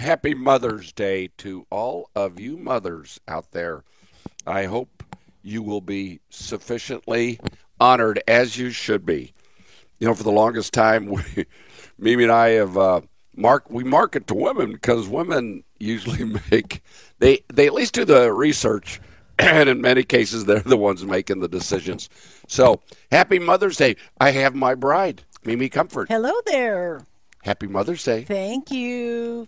happy Mother's Day to all of you mothers out there. I hope you will be sufficiently honored, as you should be. You know, for the longest time, Mimi and I have we market to women because women usually make, they at least do the research, and in many cases, they're the ones making the decisions. So, happy Mother's Day. I have my bride, Mimi Comfort. Hello there. Happy Mother's Day. Thank you.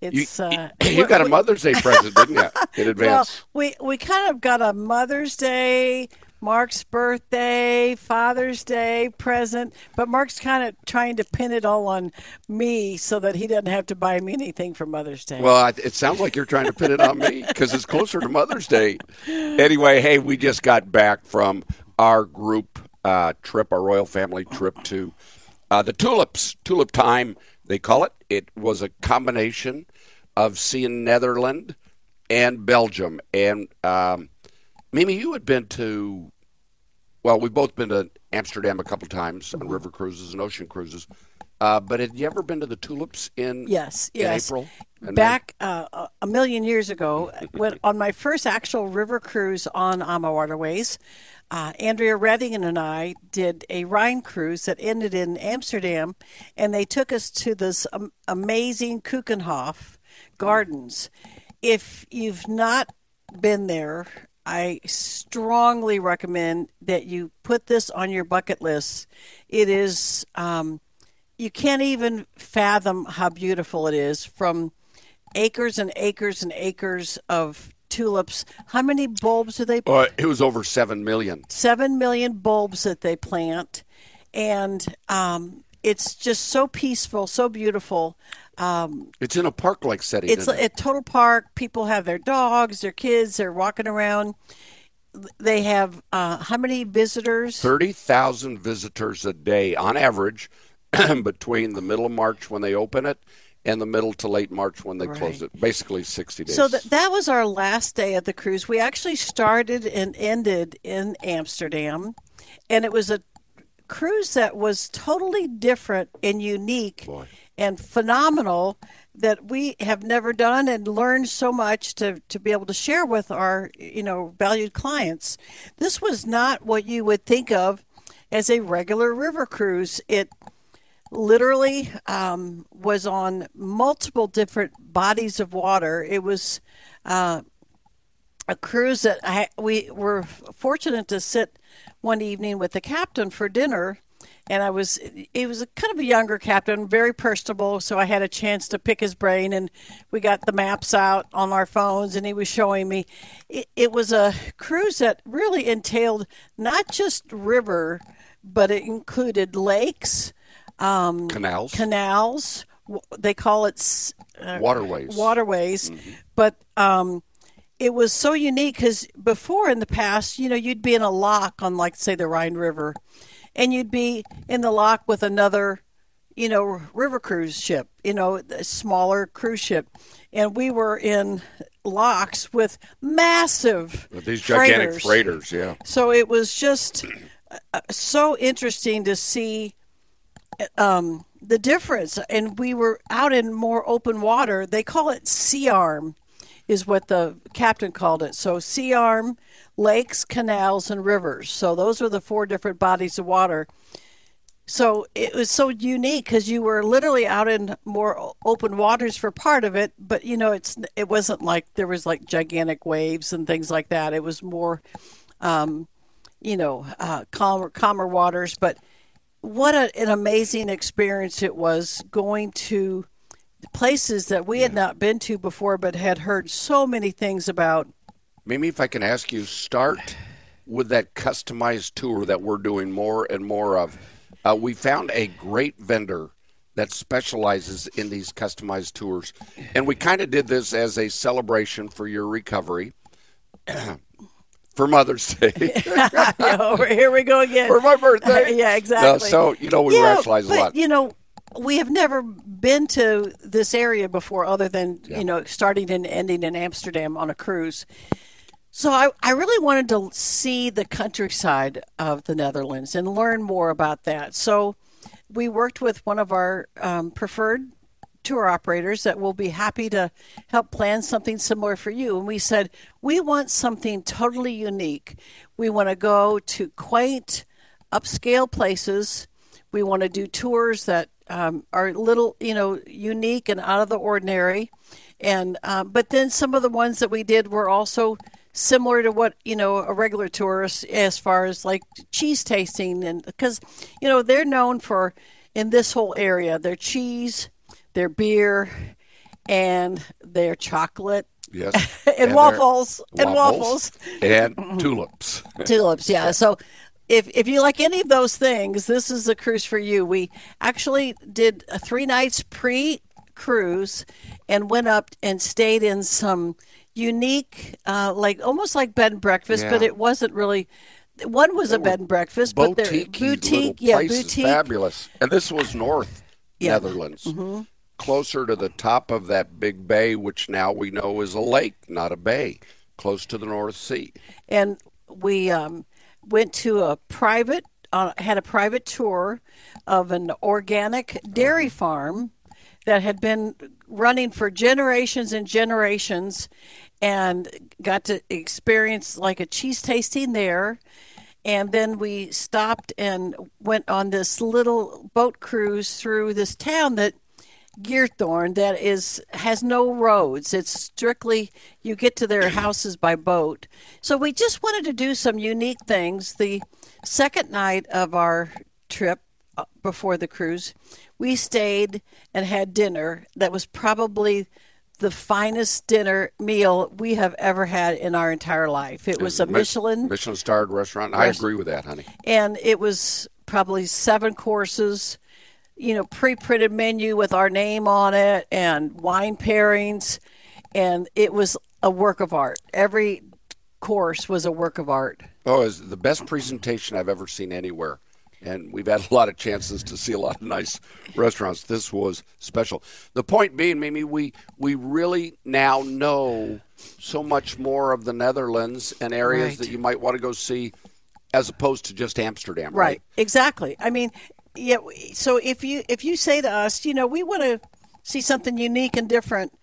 It's, you got a Mother's Day present, didn't you, in advance? Well, we kind of got a Mother's Day, Mark's birthday, Father's Day present, but Mark's kind of trying to pin it all on me so that he doesn't have to buy me anything for Mother's Day. Well, it sounds like you're trying to pin it on me because it's closer to Mother's Day. Anyway, hey, we just got back from our group trip, our royal family trip to the Tulips, Tulip Time, they call it. It was a combination of seeing Netherlands and Belgium. And Mimi, you had been to... Well, we've both been to Amsterdam a couple times on river cruises and ocean cruises. But had you ever been to the Tulips in April? Back a million years ago, when on my first actual river cruise on AmaWaterways, Andrea Reddingen and I did a Rhine cruise that ended in Amsterdam, and they took us to this amazing Keukenhof gardens. If you've not been there, I strongly recommend that you put this on your bucket list. It is, you can't even fathom how beautiful it is, from acres and acres and acres of tulips. How many bulbs do they plant? It was over 7 million. 7 million bulbs that they plant. And it's just so peaceful, so beautiful. It's in a park-like setting. It's a total park. People have their dogs, their kids. They're walking around. They have how many visitors? 30,000 visitors a day on average between the middle of March when they open it and the middle to late March when they close it, basically 60 days. So that was our last day of the cruise. We actually started and ended in Amsterdam, and it was a cruise that was totally different and unique and phenomenal that we have never done, and learned so much to be able to share with our valued clients. This was not what you would think of as a regular river cruise. It literally was on multiple different bodies of water. It was a cruise that we were fortunate to sit one evening with the captain for dinner, and he was kind of a younger captain, very personable, so I had a chance to pick his brain, and we got the maps out on our phones, and he was showing me. It was a cruise that really entailed not just river, but it included lakes, canals. They call it waterways. Mm-hmm. But it was so unique because before, in the past, you'd be in a lock on, like, say, the Rhine River, and you'd be in the lock with another river cruise ship, a smaller cruise ship, and we were in locks with massive gigantic freighters. Yeah, so it was just so interesting to see the difference. And we were out in more open water. They call it sea arm, is what the captain called it. So sea arm, lakes, canals, and rivers. So those were the four different bodies of water. So it was so unique because you were literally out in more open waters for part of it. But it wasn't like there was like gigantic waves and things like that. It was more, calmer waters, but. What an amazing experience it was, going to places that we had not been to before but had heard so many things about. Mimi, if I can ask you, start with that customized tour that we're doing more and more of. We found a great vendor that specializes in these customized tours, and we kind of did this as a celebration for your recovery. For Mother's Day. Here we go again. For my birthday. Yeah, exactly. So, we rationalize a lot. We have never been to this area before other than, starting and ending in Amsterdam on a cruise. So I really wanted to see the countryside of the Netherlands and learn more about that. So we worked with one of our preferred tour operators that will be happy to help plan something similar for you. And we said, we want something totally unique. We want to go to quaint, upscale places. We want to do tours that are a little, unique and out of the ordinary. And but then some of the ones that we did were also similar to what, a regular tourist, as far as like cheese tasting. And because, they're known for, in this whole area, their cheese, their beer, and their chocolate. Yes. And waffles. And tulips. Tulips, yeah. So if you like any of those things, this is the cruise for you. We actually did 3 nights pre-cruise and went up and stayed in some unique, almost like bed and breakfast, yeah. But it wasn't really. One was a bed and breakfast, but they're boutique, yeah, boutique, fabulous. And this was North Netherlands, mm-hmm. Closer to the top of that big bay, which now we know is a lake, not a bay, close to the North Sea. And we went to had a private tour of an organic dairy farm that had been running for generations and generations, and got to experience like a cheese tasting there. And then we stopped and went on this little boat cruise through this town that Giethoorn, that has no roads. It's strictly, you get to their houses by boat. So we just wanted to do some unique things. The second night of our trip before the cruise, we stayed and had dinner that was probably the finest dinner meal we have ever had in our entire life. It was a Michelin-starred restaurant. I agree with that, honey. And it was probably 7 courses, pre-printed menu with our name on it, and wine pairings. And it was a work of art. Every course was a work of art. Oh, it was the best presentation I've ever seen anywhere. And we've had a lot of chances to see a lot of nice restaurants. This was special. The point being, Mimi, we really now know so much more of the Netherlands and areas that you might want to go see as opposed to just Amsterdam, right? Exactly. I mean, yeah. So if you say to us, we want to see something unique and different,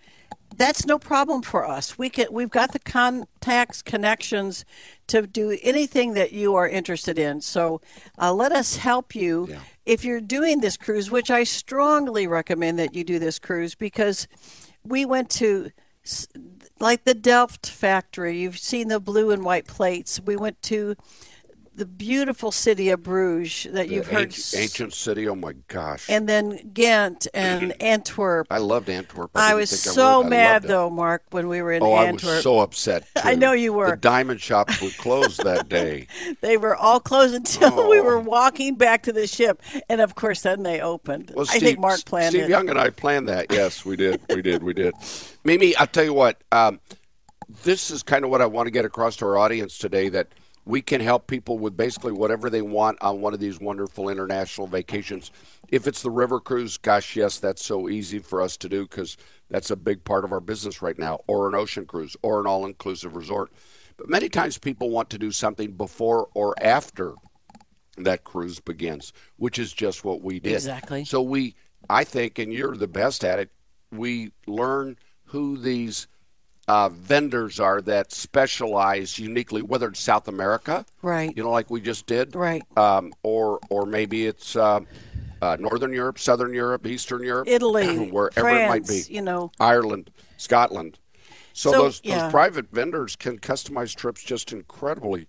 that's no problem for us. We've got the contacts, connections to do anything that you are interested in. So let us help you if you're doing this cruise, which I strongly recommend that you do this cruise, because we went to the Delft factory. You've seen the blue and white plates. We went to the beautiful city of Bruges that you've heard. Ancient city, oh my gosh. And then Ghent and Antwerp. I loved Antwerp. I was so mad, though, Mark, when we were in Antwerp. I was so upset, too. I know you were. The diamond shops were closed that day. They were all closed until we were walking back to the ship. And, of course, then they opened. Well, I think Mark planned it. Steve Young and I planned that. Yes, we did. We did. Mimi, I'll tell you what. This is kind of what I want to get across to our audience today, that we can help people with basically whatever they want on one of these wonderful international vacations. If it's the river cruise, gosh, yes, that's so easy for us to do because that's a big part of our business right now, or an ocean cruise, or an all-inclusive resort. But many times people want to do something before or after that cruise begins, which is just what we did. Exactly. So I think, and you're the best at it, we learn who these vendors are that specialize uniquely, whether it's South America, right? Like we just did, right? Or maybe it's Northern Europe, Southern Europe, Eastern Europe, Italy, wherever France, it might be, Ireland, Scotland. So those private vendors can customize trips just incredibly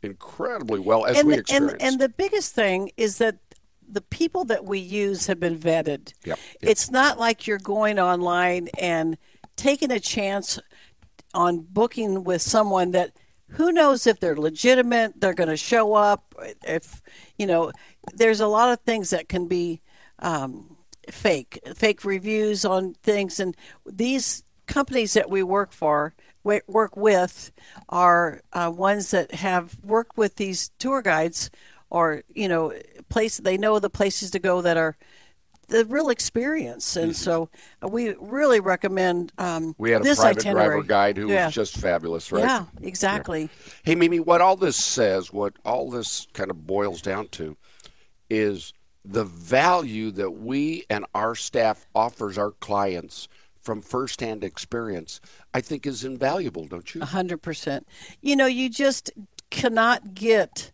well, as we experienced. And the biggest thing is that the people that we use have been vetted. Yep. It's not like you're going online and taking a chance on booking with someone that who knows if they're legitimate, they're going to show up. If there's a lot of things that can be fake reviews on things, and these companies that we work with are ones that have worked with these tour guides, or places they know the places to go that are the real experience. And so we really recommend we had a private driver guide who was just fabulous, right? Yeah, exactly. Yeah. Hey, Mimi, what all this boils down to is the value that we and our staff offers our clients from firsthand experience, I think is invaluable, don't you? 100%. You know, you just cannot get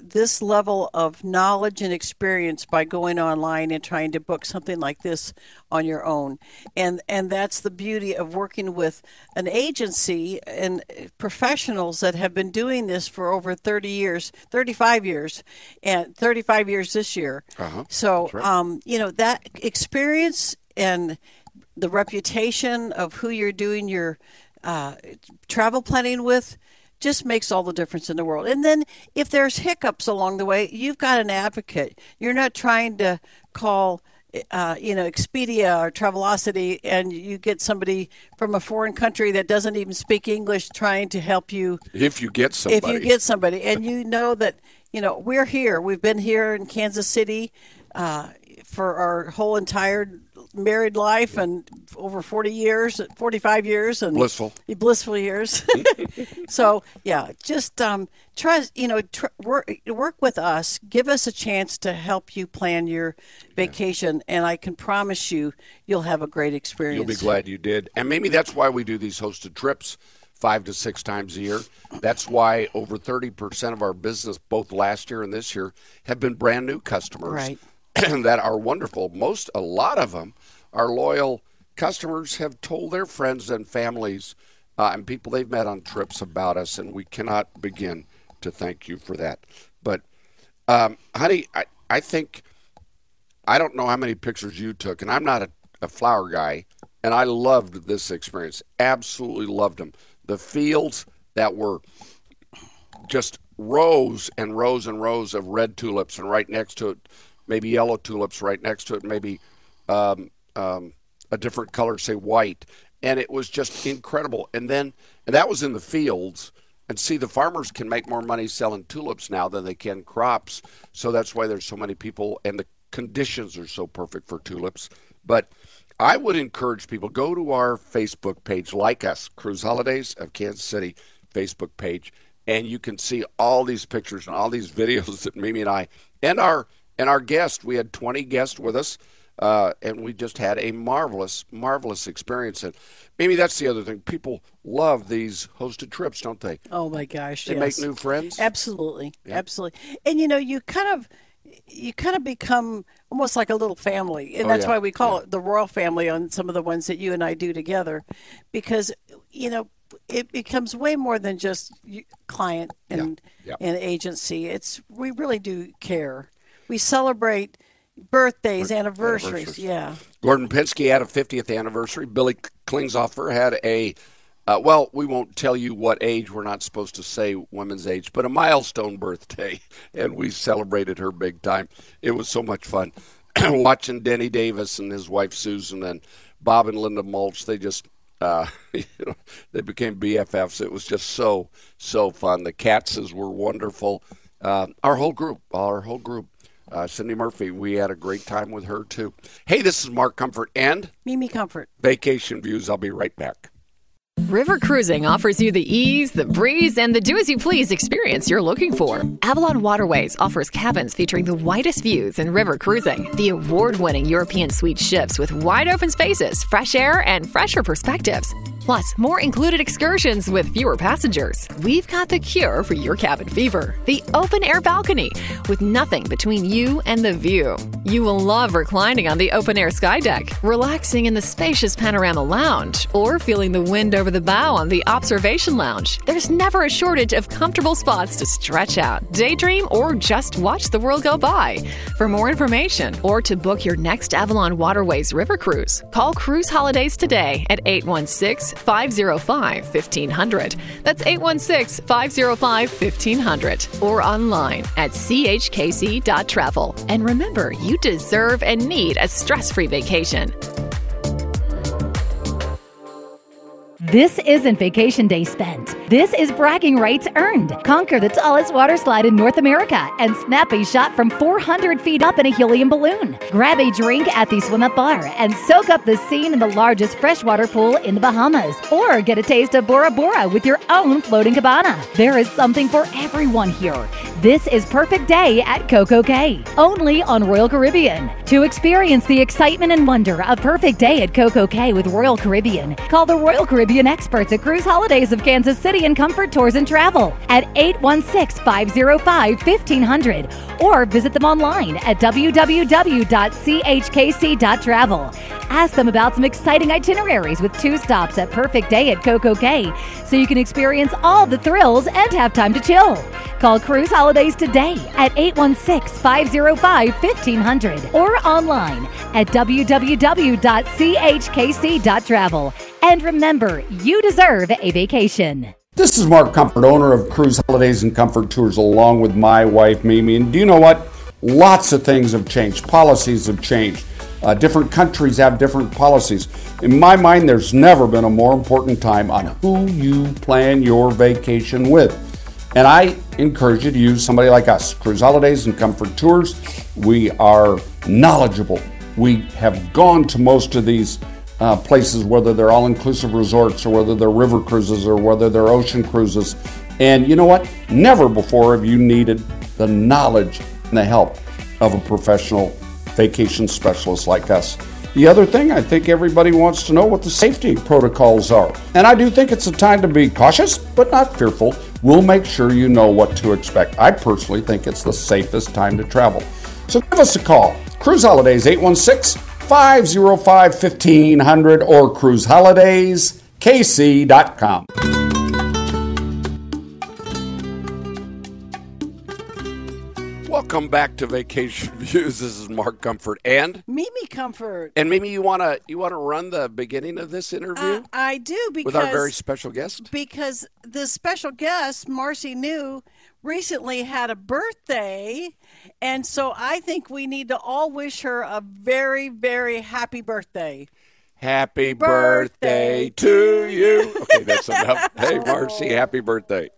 this level of knowledge and experience by going online and trying to book something like this on your own. And that's the beauty of working with an agency and professionals that have been doing this for over 30 years, 35 years, and 35 years this year. Uh-huh. So, that's right. You know, that experience and the reputation of who you're doing your travel planning with just makes all the difference in the world. And then if there's hiccups along the way, you've got an advocate. You're not trying to call, you know, Expedia or Travelocity, and you get somebody from a foreign country that doesn't even speak English trying to help you. If you get somebody. If you get somebody. And you know that, you know, we're here. We've been here in Kansas City for our whole entire married life and over 40 years, 45 years, and blissful years. So yeah, just work with us. Give us a chance to help you plan your vacation, and I can promise you, you'll have a great experience. You'll be glad you did. And maybe that's why we do these hosted trips 5 to 6 times a year. That's why over 30% of our business, both last year and this year, have been brand new customers. Right. That are wonderful. A lot of them, our loyal customers have told their friends and families and people they've met on trips about us, and we cannot begin to thank you for that. But, honey, I think, I don't know how many pictures you took, and I'm not a flower guy, and I loved this experience. Absolutely loved them. The fields that were just rows and rows and rows of red tulips, and right next to it, maybe yellow tulips right next to it, maybe a different color, say white. And it was just incredible. And that was in the fields. And see, the farmers can make more money selling tulips now than they can crops. So that's why there's so many people, and the conditions are so perfect for tulips. But I would encourage people, go to our Facebook page, like us, Cruise Holidays of Kansas City Facebook page, and you can see all these pictures and all these videos that Mimi and I and our guest, we had 20 guests with us, and we just had a marvelous, marvelous experience. And maybe that's the other thing. People love these hosted trips, don't they? Oh, my gosh, yes. They make new friends? Absolutely, yeah. Absolutely. And, you know, you kind of become almost like a little family. And that's why we call it the Royal Family on some of the ones that you and I do together, because, you know, it becomes way more than just client and agency. We really do care. We celebrate birthdays, anniversaries. Yeah. Gordon Pinsky had a 50th anniversary. Billy Klingsoffer had a, well, we won't tell you what age. We're not supposed to say women's age, but a milestone birthday, and we celebrated her big time. It was so much fun. Watching Denny Davis and his wife Susan and Bob and Linda Mulch, they just, they became BFFs. It was just so, so fun. The Katzes were wonderful. Our whole group. Cindy Murphy, we had a great time with her, too. Hey, this is Mark Comfort and Mimi Comfort. Vacation Views. I'll be right back. River Cruising offers you the ease, the breeze, and the do-as-you-please experience you're looking for. Avalon Waterways offers cabins featuring the widest views in river cruising. The award-winning European suite ships with wide-open spaces, fresh air, and fresher perspectives. Plus, more included excursions with fewer passengers. We've got the cure for your cabin fever. The open-air balcony with nothing between you and the view. You will love reclining on the open-air sky deck, relaxing in the spacious panorama lounge, or feeling the wind over the bow on the observation lounge. There's never a shortage of comfortable spots to stretch out, daydream, or just watch the world go by. For more information or to book your next Avalon Waterways river cruise, call Cruise Holidays today at 816-505-1500. That's 816-505-1500 or online at chkc.travel. And remember, you deserve and need a stress-free vacation. This isn't Vacation Day Spent. This is bragging rights earned. Conquer the tallest water slide in North America and snap a shot from 400 feet up in a helium balloon. Grab a drink at the swim-up bar and soak up the scene in the largest freshwater pool in the Bahamas. Or get a taste of Bora Bora with your own floating cabana. There is something for everyone here. This is Perfect Day at Coco Cay, only on Royal Caribbean. To experience the excitement and wonder of Perfect Day at Coco Cay with Royal Caribbean, call the Royal Caribbean experts at Cruise Holidays of Kansas City and Comfort Tours and Travel at 816-505-1500 or visit them online at www.chkc.travel. Ask them about some exciting itineraries with 2 stops at Perfect Day at Coco Cay so you can experience all the thrills and have time to chill. Call Cruise Holidays today at 816-505-1500 or online at www.chkc.travel. And remember, you deserve a vacation. This is Mark Comfort, owner of Cruise Holidays and Comfort Tours, along with my wife, Mimi. And do you know what? Lots of things have changed. Policies have changed. Different countries have different policies. In my mind, there's never been a more important time on who you plan your vacation with. And I encourage you to use somebody like us, Cruise Holidays and Comfort Tours. We are knowledgeable. We have gone to most of these places, whether they're all-inclusive resorts or whether they're river cruises or whether they're ocean cruises. And you know what? Never before have you needed the knowledge and the help of a professional vacation specialists like us. The other thing, I think everybody wants to know what the safety protocols are. And I do think it's a time to be cautious, but not fearful. We'll make sure you know what to expect. I personally think it's the safest time to travel. So give us a call. Cruise Holidays, 816-505-1500 or CruiseHolidaysKC.com. Welcome back to Vacation Views. This is Mark Comfort and Mimi Comfort. And Mimi, you wanna run the beginning of this interview? I do, because with our very special guest. Because the special guest, Marcy New, recently had a birthday, and so I think we need to all wish her a very, very happy birthday. Happy birthday to you. Okay, that's enough. Hey Marcy, happy birthday.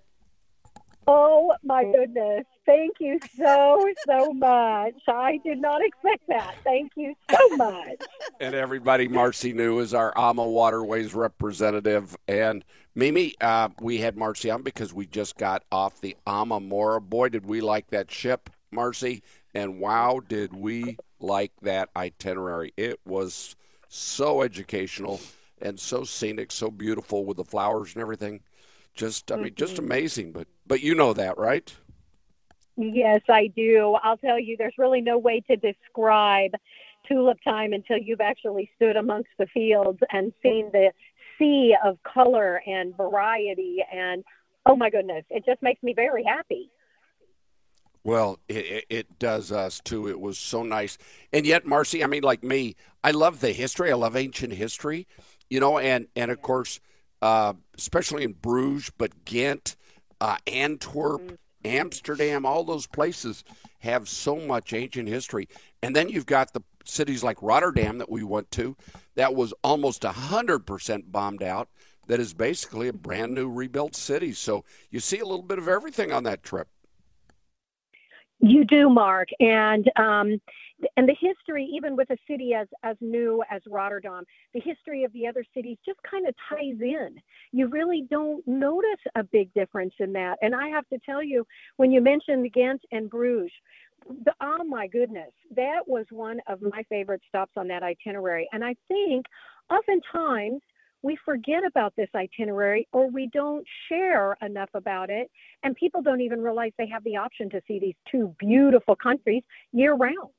Oh my goodness. Thank you so much. I did not expect that. Thank you so much. And everybody, Marcy New is our Ama Waterways representative. And Mimi, we had Marcy on because we just got off the AmaMora. Boy, did we like that ship, Marcy. And wow, did we like that itinerary. It was so educational and so scenic, so beautiful with the flowers and everything. Just, I mean, just amazing. But you know that, right? Yes, I do. I'll tell you, there's really no way to describe Tulip Time until you've actually stood amongst the fields and seen the sea of color and variety. And, oh, my goodness, it just makes me very happy. Well, it does us, too. It was so nice. And yet, Marcy, I mean, like me, I love the history. I love ancient history, you know, and of course, especially in Bruges, but Ghent, Antwerp, Amsterdam, all those places have so much ancient history. And then you've got the cities like Rotterdam that we went to that was almost 100% bombed out, that is basically a brand new rebuilt city. So you see a little bit of everything on that trip. You do, Mark. And the history, even with a city as new as Rotterdam, the history of the other cities just kind of ties in. You really don't notice a big difference in that. And I have to tell you, when you mentioned Ghent and Bruges, oh my goodness, that was one of my favorite stops on that itinerary. And I think oftentimes we forget about this itinerary, or we don't share enough about it, and people don't even realize they have the option to see these 2 beautiful countries year-round.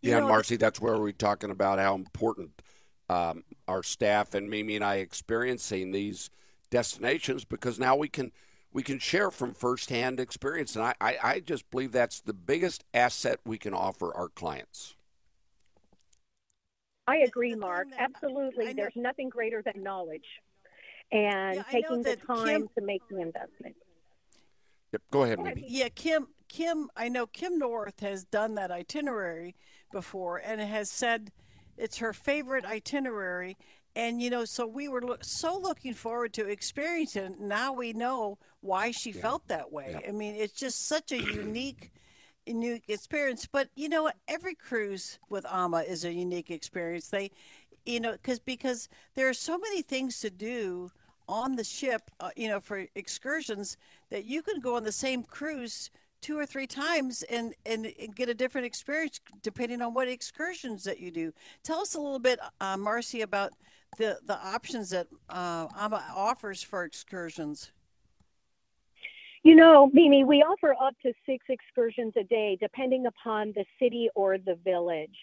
Yeah, Marcy, that's where we're talking about how important our staff and Mimi and I experiencing these destinations, because now we can share from firsthand experience. And I just believe that's the biggest asset we can offer our clients. I agree, Mark. Absolutely. There's nothing greater than knowledge and taking the time to make the investment. Yep. Go ahead, Mimi. Yeah, Kim, I know Kim North has done that itinerary before and has said It's her favorite itinerary. And, you know, so we were so looking forward to experiencing it. Now we know why she felt that way. Yeah. I mean, it's just such a unique experience. But, you know, every cruise with AMA is a unique experience. They, you know, because there are so many things to do on the ship, you know, for excursions that you can go on the same cruise two or three times and get a different experience depending on what excursions that you do. Tell us a little bit, Marcy, about the options that AMA offers for excursions. You know, Mimi, we offer up to 6 excursions a day, depending upon the city or the village.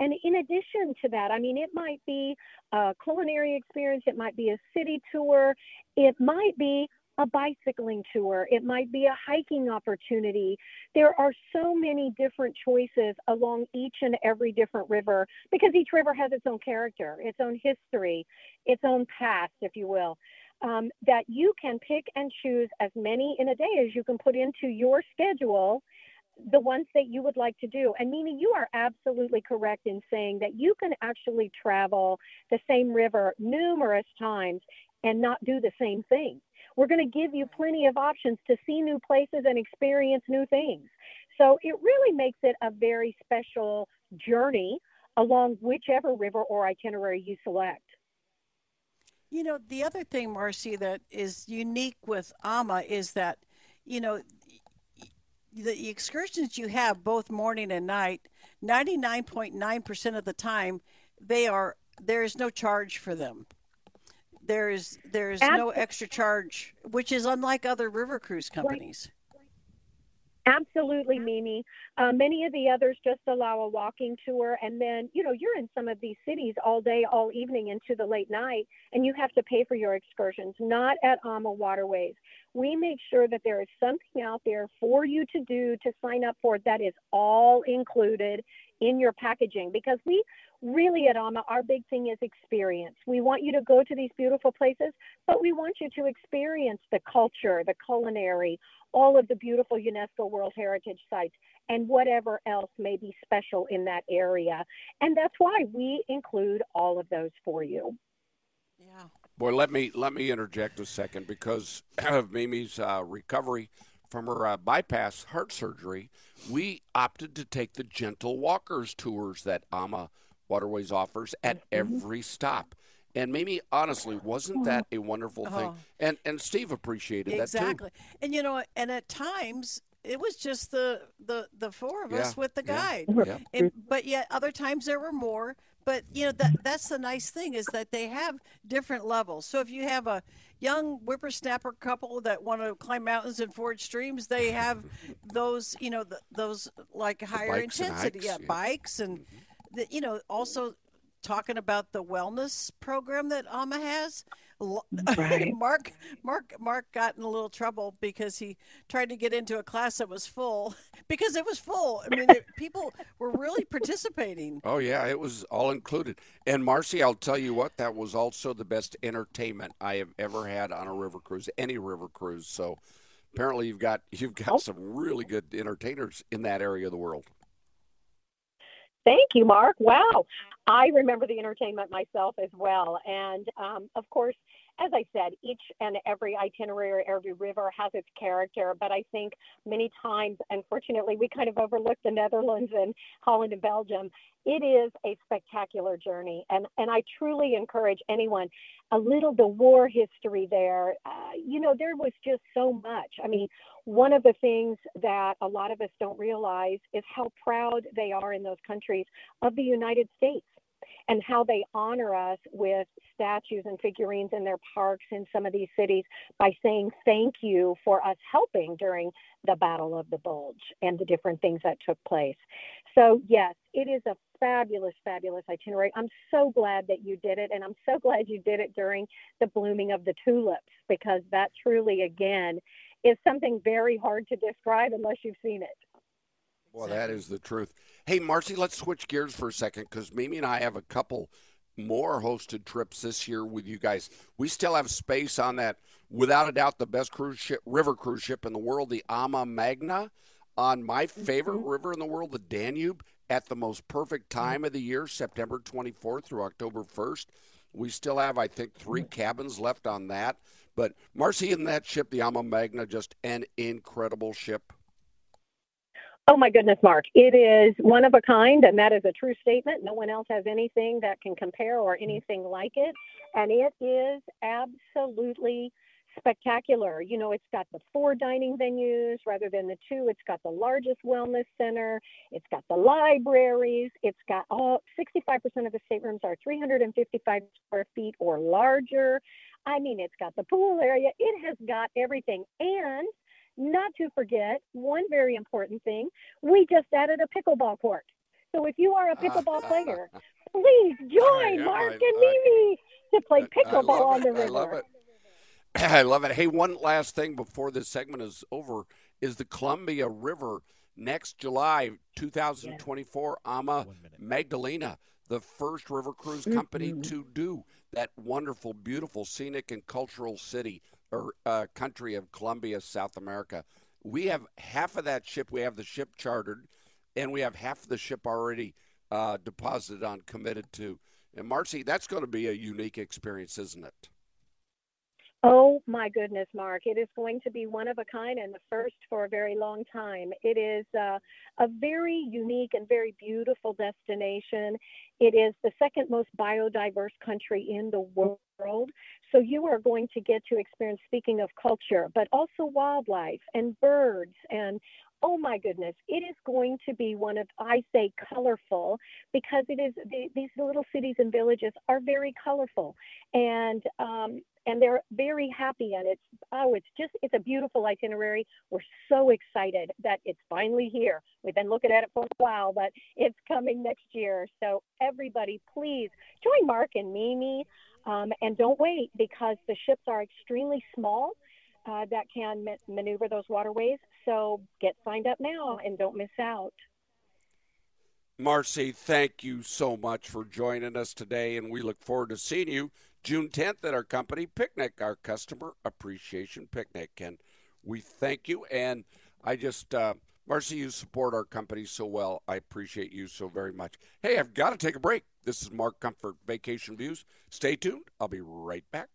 And in addition to that, I mean, it might be a culinary experience, it might be a city tour, it might be a bicycling tour, it might be a hiking opportunity. There are so many different choices along each and every different river, because each river has its own character, its own history, its own past, if you will, that you can pick and choose as many in a day as you can put into your schedule, the ones that you would like to do. And Mimi, you are absolutely correct in saying that you can actually travel the same river numerous times and not do the same thing. We're going to give you plenty of options to see new places and experience new things. So it really makes it a very special journey along whichever river or itinerary you select. You know, the other thing, Marcy, that is unique with AMA is that, you know, the excursions you have both morning and night, 99.9% of the time, there is no charge for them. There is no extra charge, which is unlike other river cruise companies. Absolutely, Mimi. Many of the others just allow a walking tour, and then, you know, you're in some of these cities all day, all evening into the late night, and you have to pay for your excursions. Not at AMA Waterways. We make sure that there is something out there for you to do, to sign up for, that is all included in your packaging, because we really at AMA, our big thing is experience. We want you to go to these beautiful places, but we want you to experience the culture, the culinary, all of the beautiful UNESCO World Heritage sites, and whatever else may be special in that area. And that's why we include all of those for you. Yeah. Boy, let me interject a second, because of Mimi's recovery from her bypass heart surgery, we opted to take the gentle walkers tours that AMA Waterways offers at every stop. And Mimi, honestly, wasn't that a wonderful thing? And Steve appreciated that too. Exactly. And you know, and at times it was just the four of us with the guide. Yeah. And, but yet other times there were more. But you know, that's the nice thing, is that they have different levels. So if you have a young whippersnapper couple that want to climb mountains and forge streams, they have those, you know, those like higher intensity bikes, and you know, also talking about the wellness program that AMA has. Right. Mark got in a little trouble because he tried to get into a class that was full, because it was full. I mean, people were really participating. Oh, yeah, it was all included. And, Marcy, I'll tell you what, that was also the best entertainment I have ever had on a river cruise, any river cruise. So apparently you've got some really good entertainers in that area of the world. Thank you, Mark. Wow. I remember the entertainment myself as well. And, of course, as I said, each and every itinerary, every river has its character. But I think many times, unfortunately, we kind of overlook the Netherlands and Holland and Belgium. It is a spectacular journey. And I truly encourage anyone, a little the war history there. You know, there was just so much. I mean, one of the things that a lot of us don't realize is how proud they are in those countries of the United States, and how they honor us with statues and figurines in their parks in some of these cities by saying thank you for us helping during the Battle of the Bulge and the different things that took place. So, yes, it is a fabulous, fabulous itinerary. I'm so glad that you did it, and I'm so glad you did it during the blooming of the tulips, because that truly, again, is something very hard to describe unless you've seen it. Well, that is the truth. Hey, Marcy, let's switch gears for a second, because Mimi and I have a couple more hosted trips this year with you guys. We still have space on that, without a doubt, the best cruise ship, river cruise ship in the world, the AmaMagna, on my favorite river in the world, the Danube. at the most perfect time of the year, September 24th through October 1st. We still have, I think, 3 cabins left on that. But, Marcy, in that ship, the AmaMagna, just an incredible ship. Oh, my goodness, Mark. It is one of a kind, and that is a true statement. No one else has anything that can compare or anything like it. And it is absolutely spectacular. You know, it's got the 4 dining venues rather than the 2. It's got the largest wellness center. It's got the libraries. It's got 65% of the staterooms are 355 square feet or larger. I mean, it's got the pool area. It has got everything. And not to forget, one very important thing, we just added a pickleball court. So if you are a pickleball player, please join Mark and Mimi to play pickleball on the river. I love it. Hey, one last thing before this segment is over is the Columbia River next July 2024 AmaMagdalena, the first river cruise company to do that wonderful, beautiful, scenic and cultural city or country of Colombia, South America. We have half of that ship. We have the ship chartered and we have half the ship already deposited on, committed to. And Marcy, that's going to be a unique experience, isn't it? Oh, my goodness, Mark. It is going to be one of a kind and the first for a very long time. It is a very unique and very beautiful destination. It is the second most biodiverse country in the world. So you are going to get to experience, speaking of culture, but also wildlife and birds and oh, my goodness, it is going to be one of, I say, colorful, because it is these little cities and villages are very colorful, and they're very happy, and it's a beautiful itinerary. We're so excited that it's finally here. We've been looking at it for a while, but it's coming next year. So everybody, please join Mark and Mimi, and don't wait, because the ships are extremely small. That can maneuver those waterways. So get signed up now and don't miss out. Marcy, thank you so much for joining us today, and we look forward to seeing you June 10th at our company picnic, our customer appreciation picnic. And we thank you. And I just, Marcy, you support our company so well. I appreciate you so very much. Hey, I've got to take a break. This is Mark Comfort, Vacation Views. Stay tuned. I'll be right back.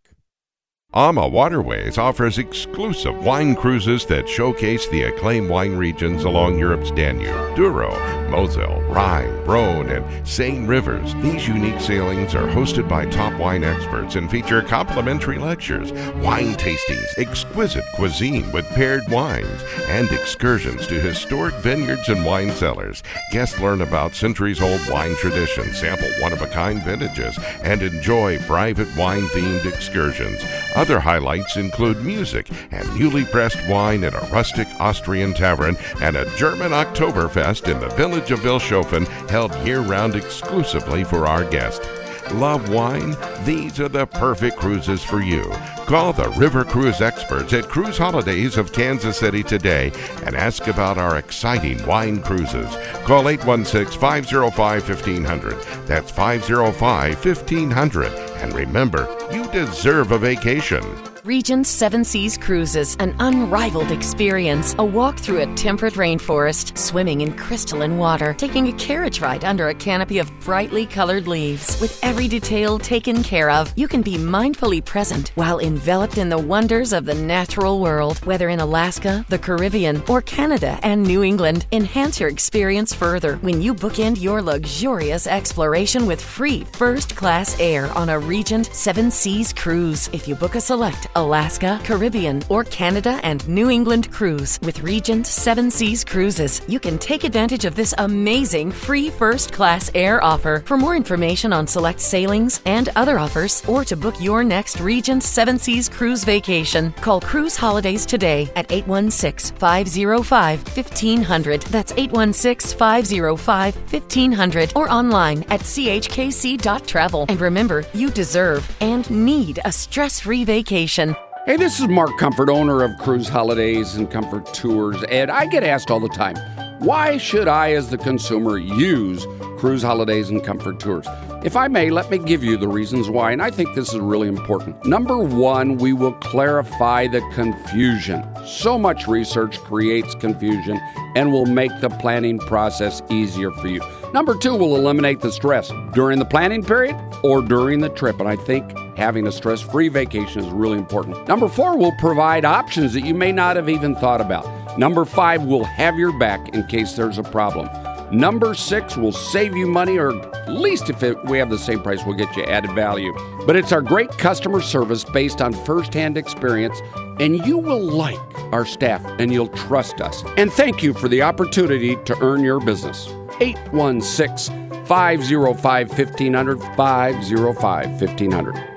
AMA Waterways offers exclusive wine cruises that showcase the acclaimed wine regions along Europe's Danube, Douro, Moselle, Rhine, Rhone, and Seine rivers. These unique sailings are hosted by top wine experts and feature complimentary lectures, wine tastings, exquisite cuisine with paired wines, and excursions to historic vineyards and wine cellars. Guests learn about centuries-old wine traditions, sample one-of-a-kind vintages, and enjoy private wine-themed excursions. Other highlights include music and newly pressed wine at a rustic Austrian tavern and a German Oktoberfest in the village of Vilshofen, held year-round exclusively for our guests. Love wine? These are the perfect cruises for you. Call the River Cruise experts at Cruise Holidays of Kansas City today and ask about our exciting wine cruises. Call 816-505-1500. That's 505-1500. And remember, you deserve a vacation. Regent Seven Seas Cruises, an unrivaled experience. A walk through a temperate rainforest, swimming in crystalline water, taking a carriage ride under a canopy of brightly colored leaves. With every detail taken care of, you can be mindfully present while enveloped in the wonders of the natural world. Whether in Alaska, the Caribbean, or Canada and New England, enhance your experience further when you bookend your luxurious exploration with free first-class air on a Regent Seven Seas Cruise. If you book a select Alaska, Caribbean, or Canada and New England cruise with Regent Seven Seas Cruises, you can take advantage of this amazing free first-class air offer. For more information on select sailings and other offers, or to book your next Regent Seven Seas Cruise vacation, call Cruise Holidays today at 816-505-1500. That's 816-505-1500, or online at chkc.travel. And remember, you deserve and need a stress-free vacation. Hey, this is Mark Comfort, owner of Cruise Holidays and Comfort Tours, and I get asked all the time, why should I, as the consumer, use Cruise Holidays and Comfort Tours? If I may, let me give you the reasons why, and I think this is really important. Number one, we will clarify the confusion. So much research creates confusion and will make the planning process easier for you. Number two will eliminate the stress during the planning period or during the trip. And I think having a stress-free vacation is really important. Number four will provide options that you may not have even thought about. Number five will have your back in case there's a problem. Number six will save you money, or at least if we have the same price, we'll get you added value. But it's our great customer service based on firsthand experience, and you will like our staff, and you'll trust us. And thank you for the opportunity to earn your business. 816-505-1500, 505-1500.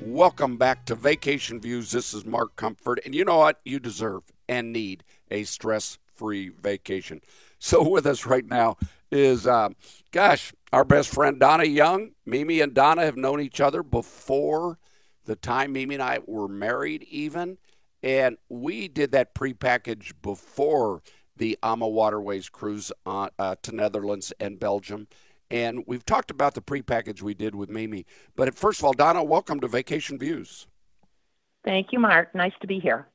Welcome back to Vacation Views. This is Mark Comfort, and you know what? You deserve and need a stress-free vacation. So with us right now is, our best friend Donna Young. Mimi and Donna have known each other before the time Mimi and I were married even, and we did that prepackage before the AmaWaterways cruise to Netherlands and Belgium. And we've talked about the prepackage we did with Mimi. But first of all, Donna, welcome to Vacation Views. Thank you, Mark. Nice to be here.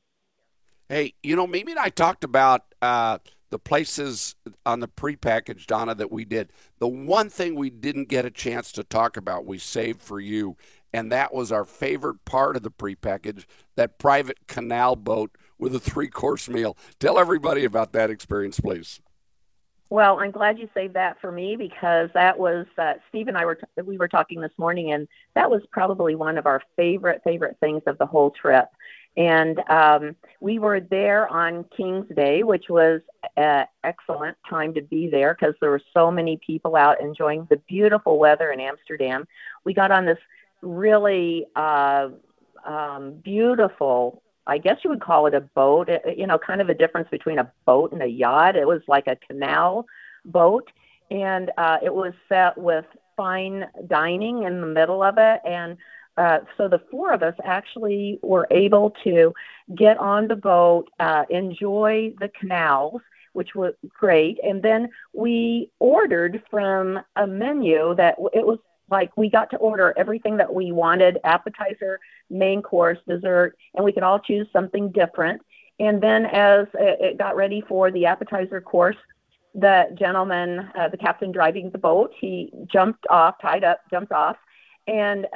Hey, you know, Mimi and I talked about the places on the prepackage, Donna, that we did. The one thing we didn't get a chance to talk about, we saved for you, and that was our favorite part of the prepackage, that private canal boat with a three-course meal. Tell everybody about that experience, please. Well, I'm glad you saved that for me, because that was Steve and I we were talking this morning, and that was probably one of our favorite things of the whole trip. And we were there on King's Day, which was an excellent time to be there because there were so many people out enjoying the beautiful weather in Amsterdam. We got on this really beautiful, I guess you would call it a boat, you know, kind of a difference between a boat and a yacht. It was like a canal boat, and it was set with fine dining in the middle of it. And so the four of us actually were able to get on the boat, enjoy the canals, which was great. And then we ordered from a menu that it was like we got to order everything that we wanted, appetizer, main course, dessert, and we could all choose something different. And then as it got ready for the appetizer course, the gentleman, the captain driving the boat, he jumped off, tied up, jumped off. And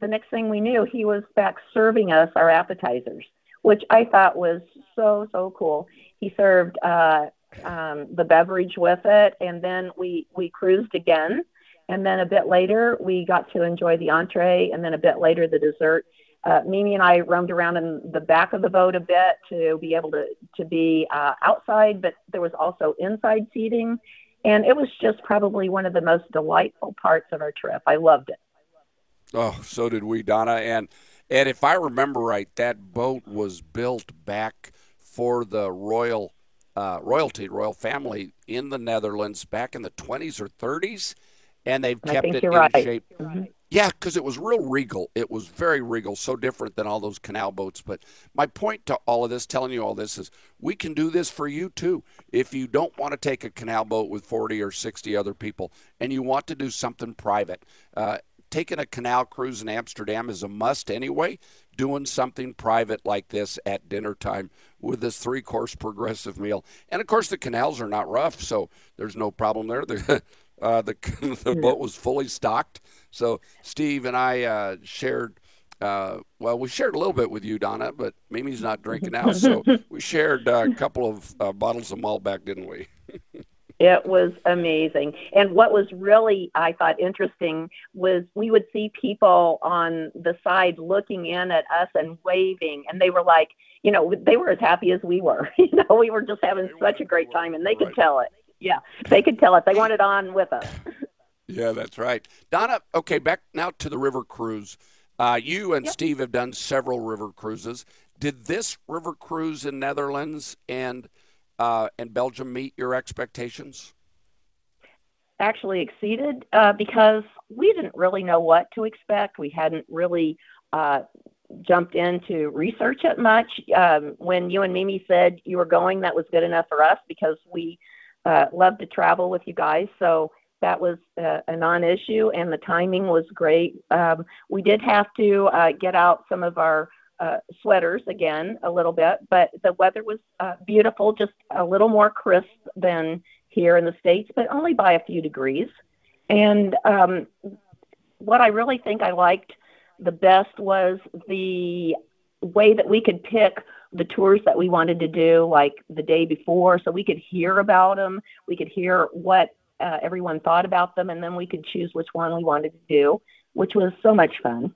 the next thing we knew, he was back serving us our appetizers, which I thought was so cool. He served the beverage with it, and then we cruised again. And then a bit later, we got to enjoy the entree, and then a bit later, the dessert. Mimi and I roamed around in the back of the boat a bit to be able to be outside, but there was also inside seating. And it was just probably one of the most delightful parts of our trip. I loved it. Oh, so did we, Donna. And if I remember right, that boat was built back for the royal family in the Netherlands back in the 20s or 30s. And they've kept it in shape. Mm-hmm. Yeah, because it was real regal. It was very regal, so different than all those canal boats. But my point to all of this, telling you all this, is we can do this for you, too. If you don't want to take a canal boat with 40 or 60 other people and you want to do something private, taking a canal cruise in Amsterdam is a must anyway. Doing something private like this at dinner time with this three-course progressive meal. And, of course, the canals are not rough, so there's no problem there. The boat was fully stocked. So Steve and I shared a little bit with you, Donna, but Mimi's not drinking now. So we shared a couple of bottles of Malbec, didn't we? It was amazing. And what was really, I thought, interesting was we would see people on the side looking in at us and waving. And they were like, you know, they were as happy as we were. You know, we were just having such a great time, and they could tell it. Yeah, they could tell us. They wanted on with us. Yeah, that's right. Donna, okay, back now to the river cruise. You and Steve have done several river cruises. Did this river cruise in Netherlands and Belgium meet your expectations? Actually exceeded because we didn't really know what to expect. We hadn't really jumped in to research it much. When you and Mimi said you were going, that was good enough for us because we love to travel with you guys. So that was a non-issue, and the timing was great. We did have to get out some of our sweaters again a little bit, but the weather was beautiful, just a little more crisp than here in the States, but only by a few degrees. And what I really think I liked the best was the way that we could pick the tours that we wanted to do, like the day before, so we could hear about them. We could hear what everyone thought about them, and then we could choose which one we wanted to do, which was so much fun.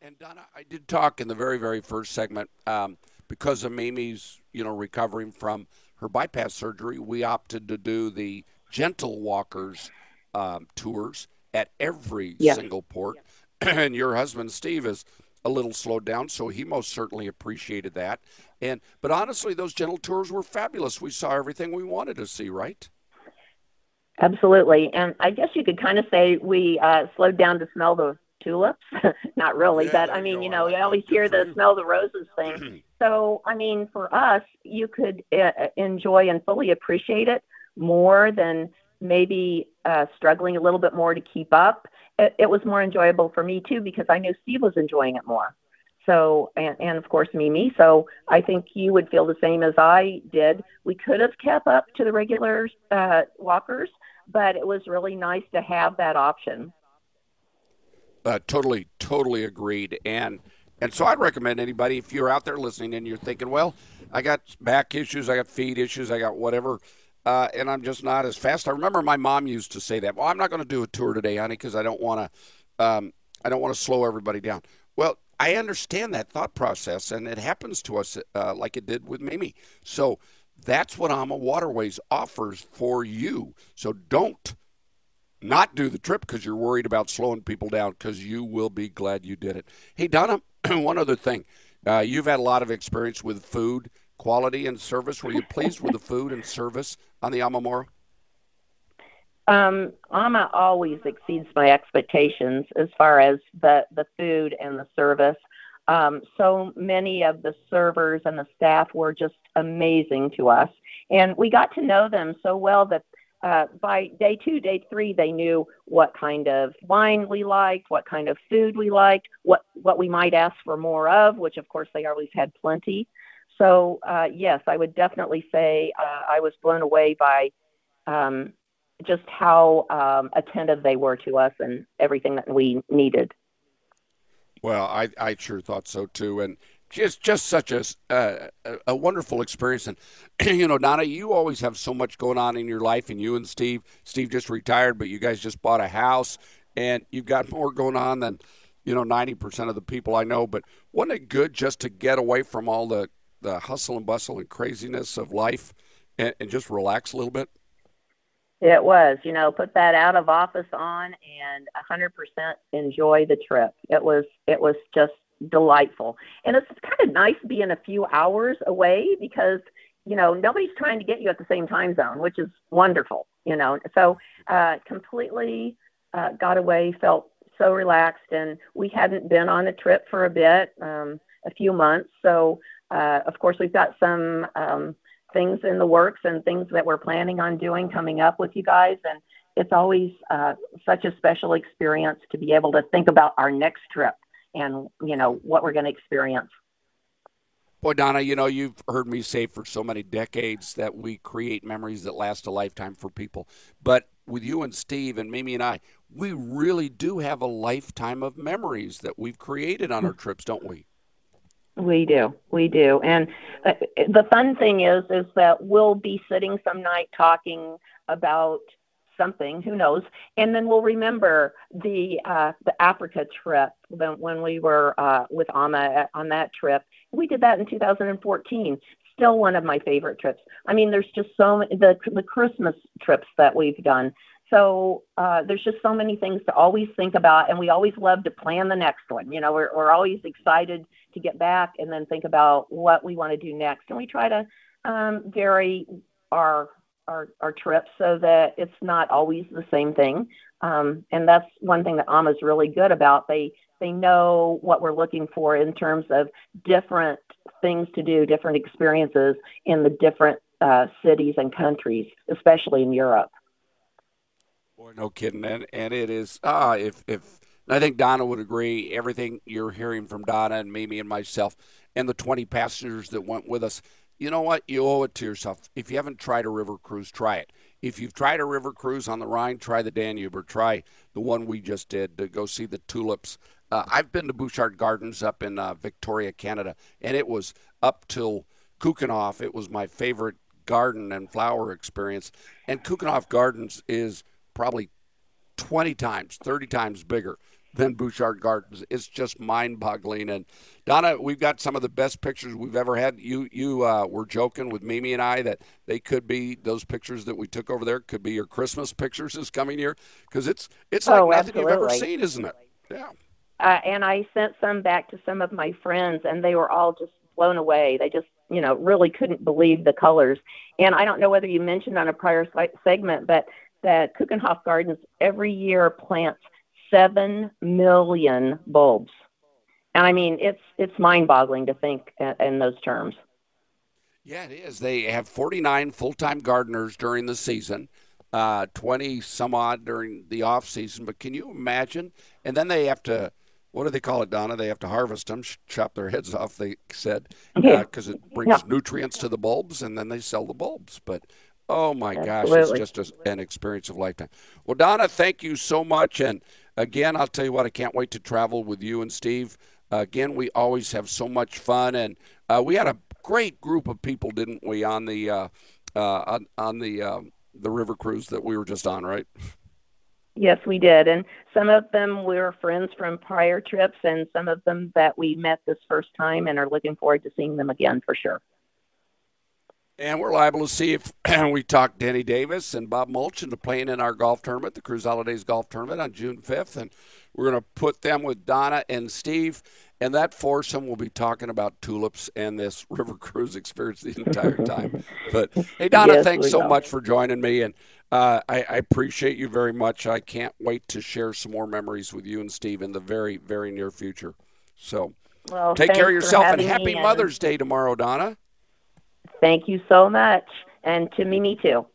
And Donna, I did talk in the very, very first segment because of Mimi's, recovering from her bypass surgery. We opted to do the gentle walkers tours at every single port, and your husband Steve is a little slowed down, so he most certainly appreciated that. But honestly, those gentle tours were fabulous. We saw everything we wanted to see, right? Absolutely. And I guess you could kind of say we slowed down to smell the tulips. Not really, but I mean, you always hear the smell the roses thing. So, I mean, for us, you could enjoy and fully appreciate it more than maybe struggling a little bit more to keep up. It was more enjoyable for me, too, because I knew Steve was enjoying it more. So, and of course, Mimi. So I think you would feel the same as I did. We could have kept up to the regular walkers, but it was really nice to have that option. Totally agreed. And so I'd recommend anybody, if you're out there listening and you're thinking, well, I got back issues, I got feet issues, I got whatever, and I'm just not as fast. I remember my mom used to say that. Well, I'm not going to do a tour today, honey, because I don't want to slow everybody down. Well, I understand that thought process, and it happens to us like it did with Mimi. So that's what AMA Waterways offers for you. So don't not do the trip because you're worried about slowing people down, because you will be glad you did it. Hey, Donna, one other thing. You've had a lot of experience with food quality and service. Were you pleased with the food and service on the AmaMora? AMA always exceeds my expectations as far as the food and the service. So many of the servers and the staff were just amazing to us. And we got to know them so well that by day 2, day 3, they knew what kind of wine we liked, what kind of food we liked, what we might ask for more of, which, of course, they always had plenty. So, yes, I would definitely say I was blown away by just how attentive they were to us and everything that we needed. Well, I sure thought so, too. And just such a wonderful experience. And, Donna, you always have so much going on in your life, and you and Steve. Steve just retired, but you guys just bought a house, and you've got more going on than, 90% of the people I know. But wasn't it good just to get away from all the hustle and bustle and craziness of life and just relax a little bit? It was, put that out of office on and 100% enjoy the trip. It was just delightful. And it's kind of nice being a few hours away because, nobody's trying to get you at the same time zone, which is wonderful, So completely got away, felt so relaxed. And we hadn't been on a trip for a bit, a few months. So, of course, we've got some things in the works and things that we're planning on doing coming up with you guys. And it's always such a special experience to be able to think about our next trip and, what we're going to experience. Boy, Donna, you've heard me say for so many decades that we create memories that last a lifetime for people. But with you and Steve and Mimi and I, we really do have a lifetime of memories that we've created on our trips, don't we? We do. And the fun thing is that we'll be sitting some night talking about something, who knows, and then we'll remember the Africa trip when we were with AMA on that trip. We did that in 2014. Still one of my favorite trips. I mean, there's just so many, the Christmas trips that we've done. So there's just so many things to always think about, and we always love to plan the next one. We're always excited to get back and then think about what we want to do next. And we try to vary our trips so that it's not always the same thing. And that's one thing that AMA's really good about. They know what we're looking for in terms of different things to do, different experiences in the different cities and countries, especially in Europe. Boy, no kidding. And it is, I think Donna would agree, everything you're hearing from Donna and Mimi and myself and the 20 passengers that went with us, you know what? You owe it to yourself. If you haven't tried a river cruise, try it. If you've tried a river cruise on the Rhine, try the Danube or try the one we just did to go see the tulips. I've been to Bouchard Gardens up in Victoria, Canada, and it was up till Keukenhof. It was my favorite garden and flower experience. And Keukenhof Gardens is probably 20 times, 30 times bigger than Bouchard Gardens. It's just mind-boggling. And Donna, we've got some of the best pictures we've ever had. You were joking with Mimi and I that they could be, those pictures that we took over there could be your Christmas pictures this coming year, because it's like nothing you've ever seen, isn't it? Yeah. And I sent some back to some of my friends, and they were all just blown away. They just, really couldn't believe the colors. And I don't know whether you mentioned on a prior segment, but the Keukenhof Gardens every year plants 7 million bulbs. And I mean, it's mind-boggling to think in those terms. Yeah, it is. They have 49 full-time gardeners during the season, 20 some odd during the off season. But can you imagine? And then they have to, what do they call it, Donna? They have to harvest them, chop their heads off, they said, because it brings nutrients to the bulbs, and then they sell the bulbs. But oh, my gosh, it's just an experience of a lifetime. Well, Donna, thank you so much. And, again, I'll tell you what, I can't wait to travel with you and Steve. Again, we always have so much fun. And we had a great group of people, didn't we, on the river cruise that we were just on, right? Yes, we did. And some of them we were friends from prior trips, and some of them that we met this first time and are looking forward to seeing them again for sure. And we're liable to see if we talk Denny Davis and Bob Mulch into playing in our golf tournament, the Cruise Holidays Golf Tournament on June 5th. And we're going to put them with Donna and Steve. And that foursome will be talking about tulips and this river cruise experience the entire time. But, hey, Donna, thanks so much for joining me. And I appreciate you very much. I can't wait to share some more memories with you and Steve in the very, very near future. So take care of yourself. And happy Mother's Day tomorrow, Donna. Thank you so much. And to Mimi, too.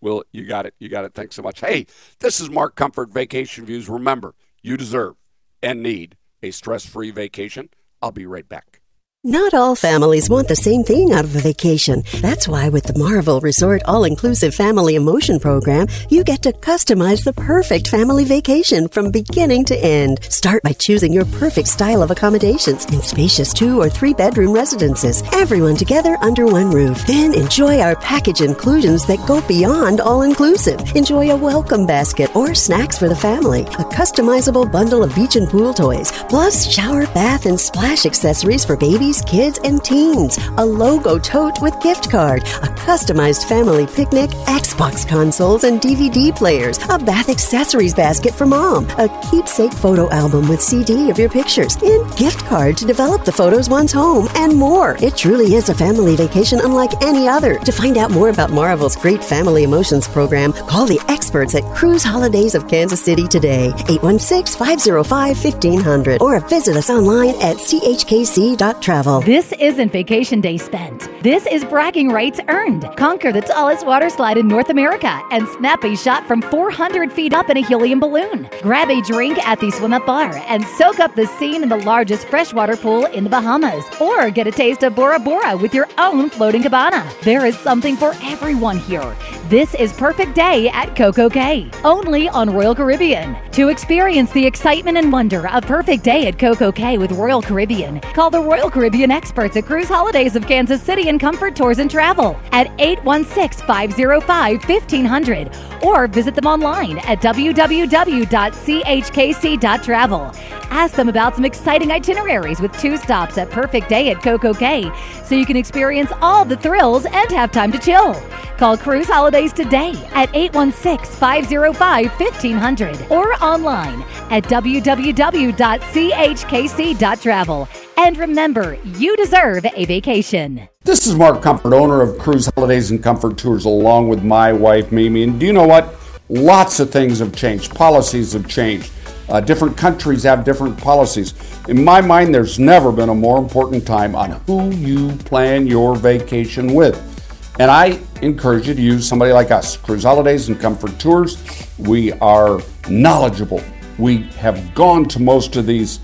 Well, you got it. You got it. Thanks so much. Hey, this is Mark Comfort Vacation Views. Remember, you deserve and need a stress-free vacation. I'll be right back. Not all families want the same thing out of a vacation. That's why with the Marvel Resort All-Inclusive Family Emotion Program, you get to customize the perfect family vacation from beginning to end. Start by choosing your perfect style of accommodations in spacious 2- or 3-bedroom residences, everyone together under one roof. Then enjoy our package inclusions that go beyond all-inclusive. Enjoy a welcome basket or snacks for the family, a customizable bundle of beach and pool toys, plus shower, bath, and splash accessories for babies, kids, and teens, a logo tote with gift card, a customized family picnic, Xbox consoles and DVD players, a bath accessories basket for mom, a keepsake photo album with CD of your pictures, and gift card to develop the photos one's home, and more. It truly is a family vacation unlike any other. To find out more about Marvel's great family emotions program, call the experts at Cruise Holidays of Kansas City today, 816-505-1500, or visit us online at chkc.travel. This isn't vacation day spent. This is bragging rights earned. Conquer the tallest water slide in North America and snap a shot from 400 feet up in a helium balloon. Grab a drink at the swim-up bar and soak up the scene in the largest freshwater pool in the Bahamas. Or get a taste of Bora Bora with your own floating cabana. There is something for everyone here. This is perfect day at Coco Cay, only on Royal Caribbean. To experience the excitement and wonder of perfect day at Coco Cay with Royal Caribbean, call the Royal Caribbean experts at Cruise Holidays of Kansas City and Comfort Tours and Travel at 816-505-1500, or visit them online at www.chkc.travel. Ask them about some exciting itineraries with 2 stops at Perfect Day at Coco Cay, so you can experience all the thrills and have time to chill. Call Cruise Holidays today at 816-505-1500 or online at www.chkc.travel. And remember, you deserve a vacation. This is Mark Comfort, owner of Cruise Holidays and Comfort Tours, along with my wife, Mimi. And do you know what? Lots of things have changed. Policies have changed. Different countries have different policies. In my mind, there's never been a more important time on who you plan your vacation with. And I encourage you to use somebody like us, Cruise Holidays and Comfort Tours. We are knowledgeable. We have gone to most of these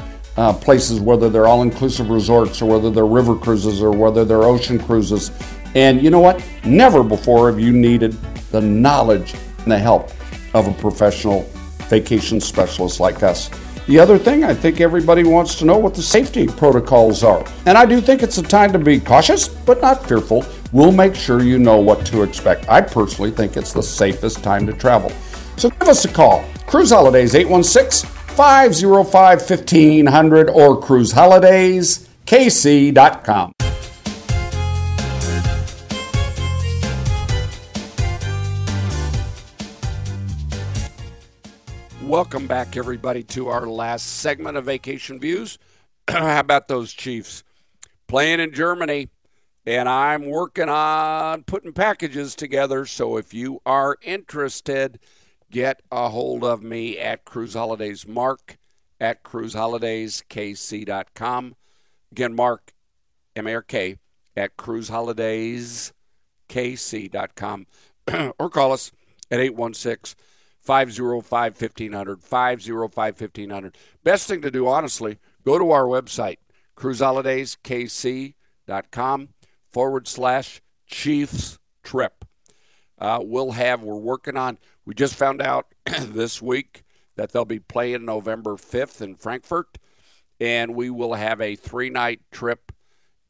places, whether they're all-inclusive resorts or whether they're river cruises or whether they're ocean cruises. And you know what? Never before have you needed the knowledge and the help of a professional vacation specialist like us. The other thing, I think everybody wants to know what the safety protocols are. And I do think it's a time to be cautious, but not fearful. We'll make sure you know what to expect. I personally think it's the safest time to travel. So give us a call. Cruise Holidays, 816-505-1500 or CruiseHolidaysKC.com. Welcome back, everybody, to our last segment of Vacation Views. How about those Chiefs? Playing in Germany, and I'm working on putting packages together. So if you are interested, get a hold of me at Cruise Holidays, Mark, at CruiseHolidaysKC.com. Again, Mark, M-A-R-K, at CruiseHolidaysKC.com. Or call us at 816 505-1500, 505-1500. Best thing to do, honestly, go to our website, cruiseholidayskc.com/Chiefs Trip. We're working on, we just found out this week that they'll be playing November 5th in Frankfurt, and we will have a 3-night trip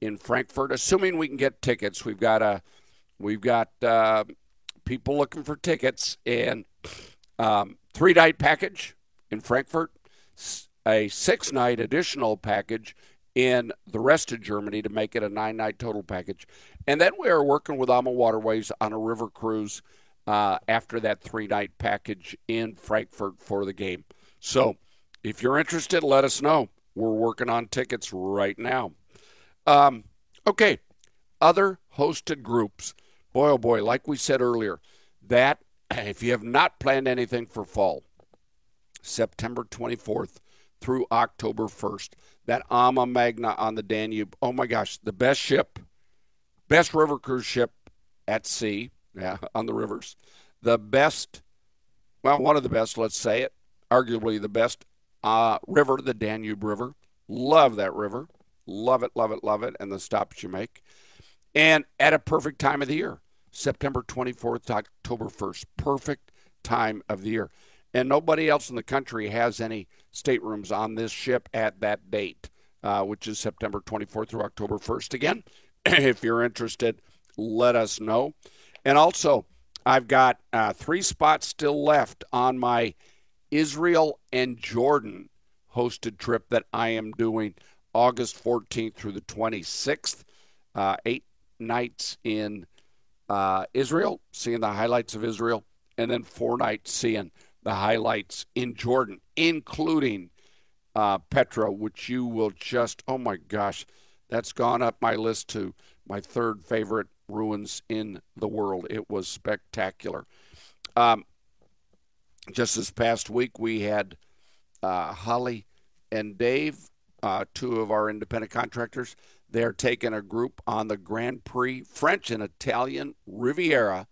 in Frankfurt, assuming we can get tickets. We've got people looking for tickets, and 3-night package in Frankfurt, a 6-night additional package in the rest of Germany to make it a 9-night total package. And then we are working with AmaWaterways on a river cruise after that 3-night package in Frankfurt for the game. So if you're interested, let us know. We're working on tickets right now. Okay, other hosted groups. Boy, oh boy, like we said earlier, that if you have not planned anything for fall, September 24th through October 1st, that AmaMagna on the Danube, oh my gosh, the best ship, best river cruise ship at sea, on the rivers, the best, well, one of the best, let's say it, arguably the best river, the Danube River. Love that river. Love it, love it, love it, and the stops you make. And at a perfect time of the year. September 24th, October 1st, perfect time of the year. And nobody else in the country has any staterooms on this ship at that date, which is September 24th through October 1st. Again, if you're interested, let us know. And also, I've got 3 spots still left on my Israel and Jordan hosted trip that I am doing August 14th through the 26th, 8 nights in Israel, seeing the highlights of Israel, and then 4 nights seeing the highlights in Jordan, including Petra, which you will just, oh my gosh, that's gone up my list to my 3rd favorite ruins in the world. It was spectacular. Just this past week, we had Holly and Dave, 2 of our independent contractors. They're taking a group on the Grand Prix French and Italian Riviera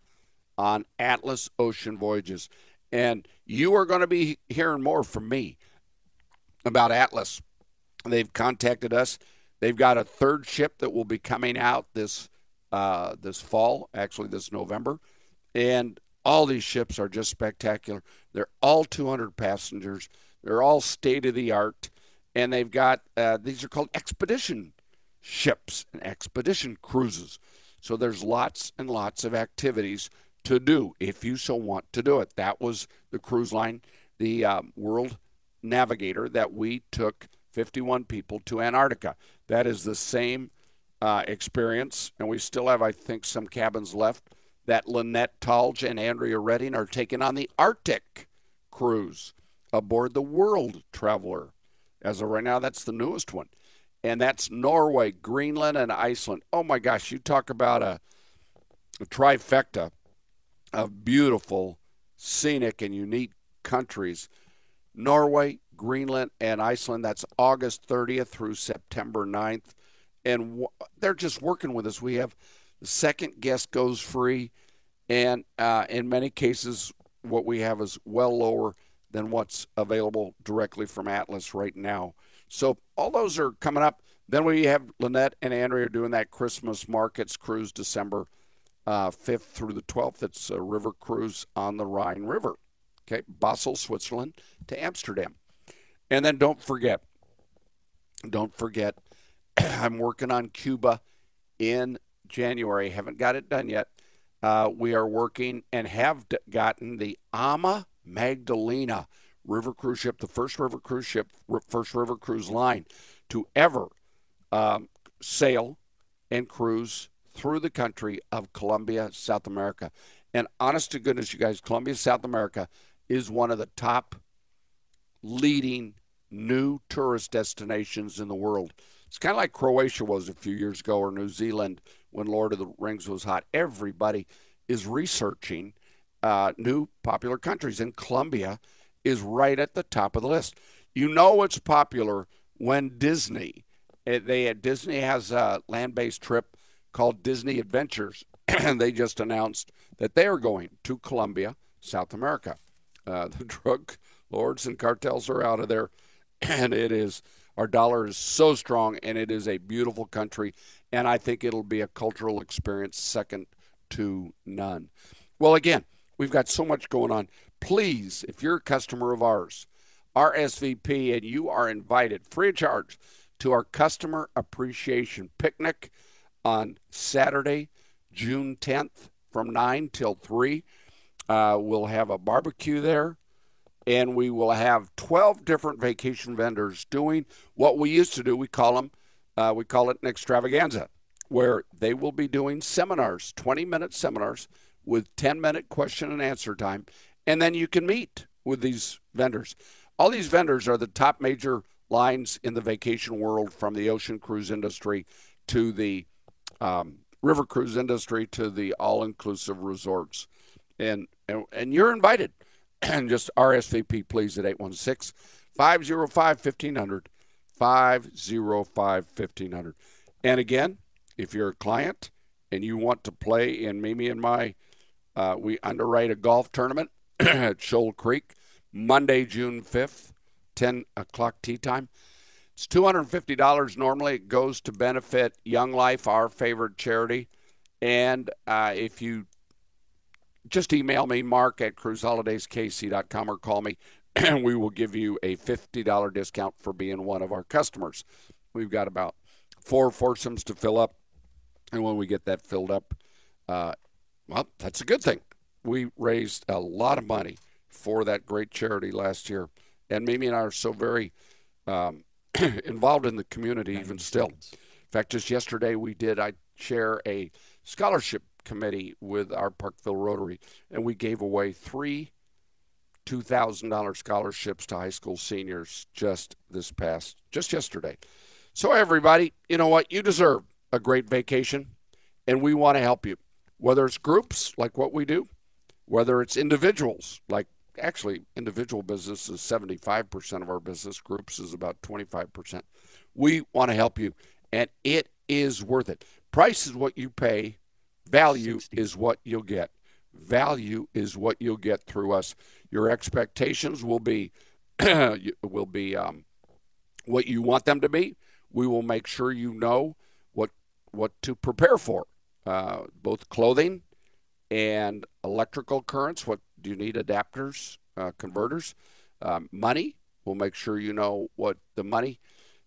on Atlas Ocean Voyages. And you are going to be hearing more from me about Atlas. They've contacted us. They've got a 3rd ship that will be coming out this fall, actually this November. And all these ships are just spectacular. They're all 200 passengers. They're all state-of-the-art. And they've got, these are called expedition ships and expedition cruises. So there's lots and lots of activities to do if you so want to do it. That was the cruise line, the World Navigator, that we took 51 people to Antarctica. That is the same experience, and we still have, I think, some cabins left that Lynette Talge and Andrea Reddingen are taking on the Arctic cruise aboard the World Traveler. As of right now, that's the newest one. And that's Norway, Greenland, and Iceland. Oh, my gosh, you talk about a trifecta of beautiful, scenic, and unique countries. Norway, Greenland, and Iceland. That's August 30th through September 9th. And they're just working with us. We have The second guest goes free, and in many cases, what we have is well lower than what's available directly from Atlas right now. So all those are coming up. Then we have Lynette and Andrea doing that Christmas markets cruise December 5th through the 12th. It's a river cruise on the Rhine River. Okay, Basel, Switzerland to Amsterdam. And then don't forget, I'm working on Cuba in January. Haven't got it done yet. We are working and have gotten the AmaMagdalena river cruise ship, the first river cruise line to ever sail and cruise through the country of Colombia, South America. And honest to goodness, you guys, Colombia, South America is one of the top leading new tourist destinations in the world. It's kind of like Croatia was a few years ago, or New Zealand when Lord of the Rings was hot. Everybody is researching new popular countries, and Colombia is right at the top of the list. You know it's popular when Disney has a land-based trip called Disney Adventures, and they just announced that they are going to Colombia, South America. The drug lords and cartels are out of there, and it is our dollar is so strong, and it is a beautiful country, and I think it'll be a cultural experience second to none. Well, again, we've got so much going on. Please, if you're a customer of ours, RSVP, and you are invited free of charge to our Customer Appreciation Picnic on Saturday, June 10th from 9 till 3. We'll have a barbecue there, and we will have 12 different vacation vendors doing what we used to do. We call it an extravaganza, where they will be doing seminars, 20-minute seminars with 10-minute question and answer time, and then you can meet with these vendors. All these vendors are the top major lines in the vacation world, from the ocean cruise industry to the river cruise industry to the all-inclusive resorts. And you're invited. And just RSVP, please, at 816-505-1500, 505-1500. And again, if you're a client and you want to play in Mimi and my, we underwrite a golf tournament at Shoal Creek, Monday, June 5th, 10 o'clock tee time. It's $250 normally. It goes to benefit Young Life, our favorite charity. And if you just email me, Mark, at CruiseHolidaysKC.com, or call me, and we will give you a $50 discount for being one of our customers. We've got about 4 foursomes to fill up, and when we get that filled up, well, that's a good thing. We raised a lot of money for that great charity last year, and Mimi and I are so very involved in the community even still. In fact, just yesterday I chair a scholarship committee with our Parkville Rotary, and we gave away 3 $2,000 scholarships to high school seniors just yesterday. So everybody, you know what? You deserve a great vacation, and we want to help you. Whether it's groups, like what we do, whether it's individuals, like actually individual business is 75% of our business, groups is about 25%. We want to help you, and it is worth it. Price is what you pay. Value is what you'll get. Value is what you'll get through us. Your expectations will be what you want them to be. We will make sure you know what to prepare for, both clothing and electrical currents. What do you need? Adapters, converters, money. We'll make sure you know what the money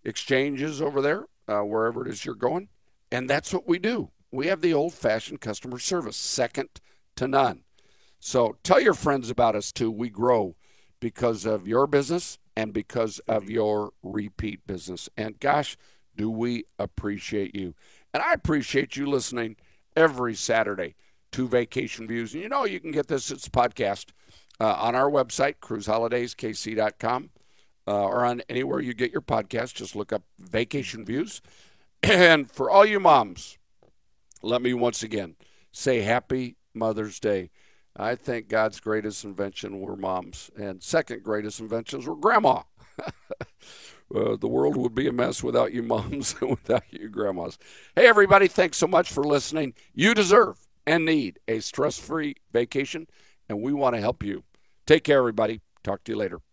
exchange is over there, wherever it is you're going. And that's what we do. We have the old-fashioned customer service, second to none. So tell your friends about us, too. We grow because of your business and because of your repeat business. And, gosh, do we appreciate you. And I appreciate you listening every Saturday to Vacation Views. And, you know, you can get this as a podcast on our website, CruiseHolidaysKC.com, or on anywhere you get your podcast. Just look up Vacation Views. And for all you moms, let me once again say happy Mother's Day. I think God's greatest invention were moms, and second greatest inventions were grandma. The world would be a mess without you moms and without you grandmas. Hey, everybody, thanks so much for listening. You deserve and need a stress-free vacation, and we want to help you. Take care, everybody. Talk to you later.